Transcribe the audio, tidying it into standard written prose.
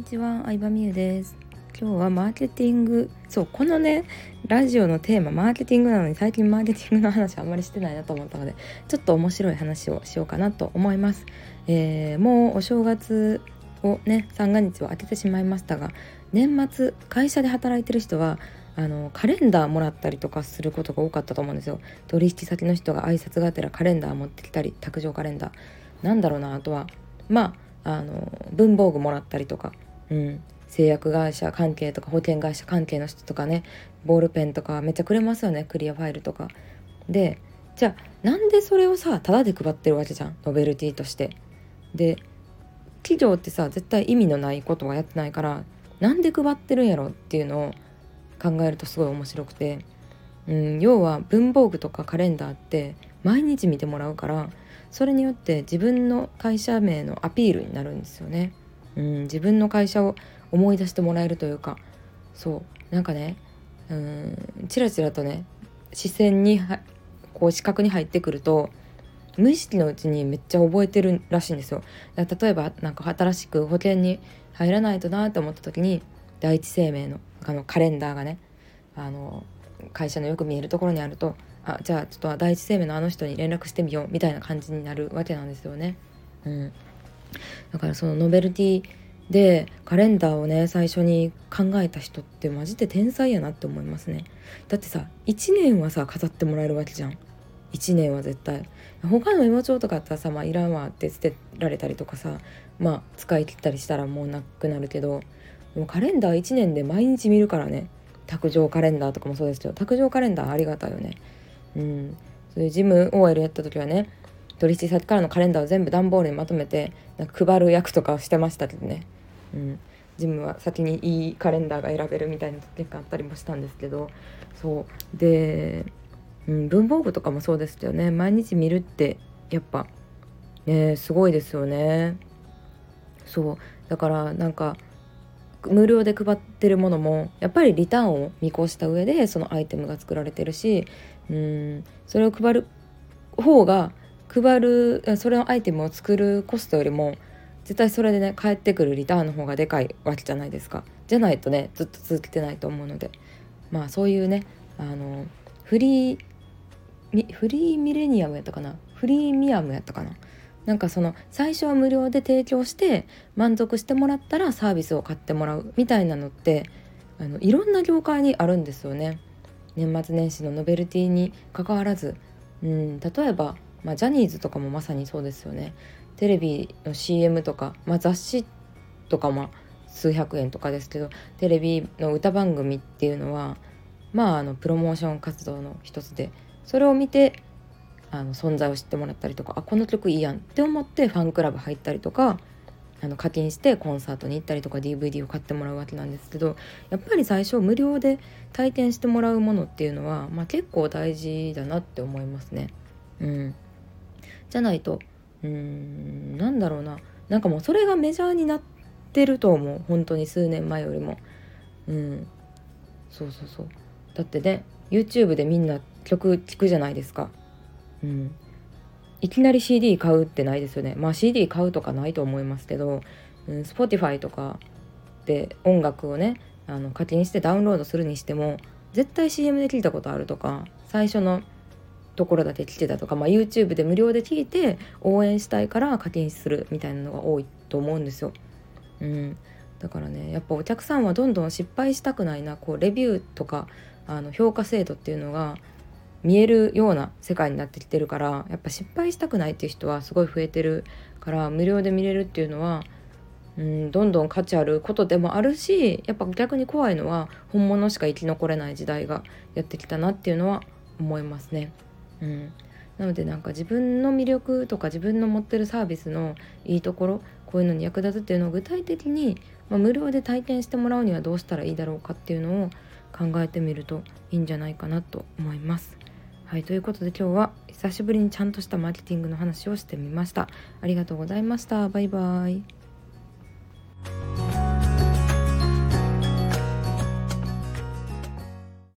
にちは、相葉美優です。今日はマーケティング、このねラジオのテーママーケティングなのに、最近マーケティングの話あんまりしてないなと思ったので、ちょっと面白い話をしようかなと思います。もうお正月をね、三が日を明けてしまいましたが、年末会社で働いてる人はカレンダーもらったりとかすることが多かったと思うんですよ。取引先の人が挨拶がてらカレンダー持ってきたり、卓上カレンダーなんだろうな、あとは文房具もらったりとか、製薬会社関係とか保険会社関係の人とかね、ボールペンとかめっちゃくれますよね、クリアファイルとかで。じゃあなんでそれをさタダで配ってるわけじゃん、ノベルティとして。で企業ってさ絶対意味のないことはやってないから、なんで配ってるんやろっていうのを考えるとすごい面白くて、要は文房具とかカレンダーって毎日見てもらうから、それによって自分の会社名のアピールになるんですよね。自分の会社を思い出してもらえるというか、チラチラとね視線にこう視覚に入ってくると、無意識のうちにめっちゃ覚えてるらしいんですよ。例えば新しく保険に入らないとなと思った時に、第一生命のカレンダーがね会社のよく見えるところにあると、じゃあちょっと第一生命のあの人に連絡してみようみたいな感じになるわけなんですよね。だからそのノベルティでカレンダーをね最初に考えた人ってマジで天才やなって思いますね。だってさ1年はさ飾ってもらえるわけじゃん。1年は絶対他のメモ帳とかあったらさ、いらんわって捨てられたりとかさ、使い切ったりしたらもうなくなるけど、でもカレンダー1年で毎日見るからね。卓上カレンダーとかもそうですけど、卓上カレンダーありがたいよね。そういうジム OL やった時はね、取引先からのカレンダーを全部段ボールにまとめて配る役とかをしてましたけどね。ジムは先にいいカレンダーが選べるみたいな結果あったりもしたんですけど、文房具とかもそうですけどね、毎日見るってやっぱねすごいですよね。だから無料で配ってるものもやっぱりリターンを見越した上でそのアイテムが作られてるし、それを配る方がそれのアイテムを作るコストよりも絶対それでね返ってくるリターンの方がでかいわけじゃないですか。じゃないとねずっと続けてないと思うので、そういうねフリーミアムやったかな。その最初は無料で提供して満足してもらったらサービスを買ってもらうみたいなのっていろんな業界にあるんですよね。年末年始のノベルティに関わらず、例えば、ジャニーズとかもまさにそうですよね。テレビの CM とか、雑誌とかも数百円とかですけど、テレビの歌番組っていうのはプロモーション活動の一つで、それを見て存在を知ってもらったりとか、この曲いいやんって思ってファンクラブ入ったりとか、課金してコンサートに行ったりとか DVD を買ってもらうわけなんですけど、やっぱり最初無料で体験してもらうものっていうのは、結構大事だなって思いますね。じゃないともうそれがメジャーになってると思う、本当に数年前よりも。だってね YouTube でみんな曲聴くじゃないですか。いきなり CD 買うってないですよね。CD 買うとかないと思いますけど、Spotify とかで音楽をね課金してダウンロードするにしても、絶対 CM で聴いたことあるとか、最初のところだけ聴いてたとか、YouTube で無料で聴いて応援したいから課金するみたいなのが多いと思うんですよ。だからねやっぱお客さんはどんどん失敗したくないな、レビューとか評価制度っていうのが見えるような世界になってきてるから、やっぱ失敗したくないっていう人はすごい増えてるから、無料で見れるっていうのはどんどん価値あることでもあるし、やっぱ逆に怖いのは本物しか生き残れない時代がやってきたなっていうのは思いますね。なので自分の魅力とか自分の持ってるサービスのいいところ、こういうのに役立つっていうのを具体的に、無料で体験してもらうにはどうしたらいいだろうかっていうのを考えてみるといいんじゃないかなと思います。ということで今日は久しぶりにちゃんとしたマーケティングの話をしてみました。ありがとうございました。バイバイ。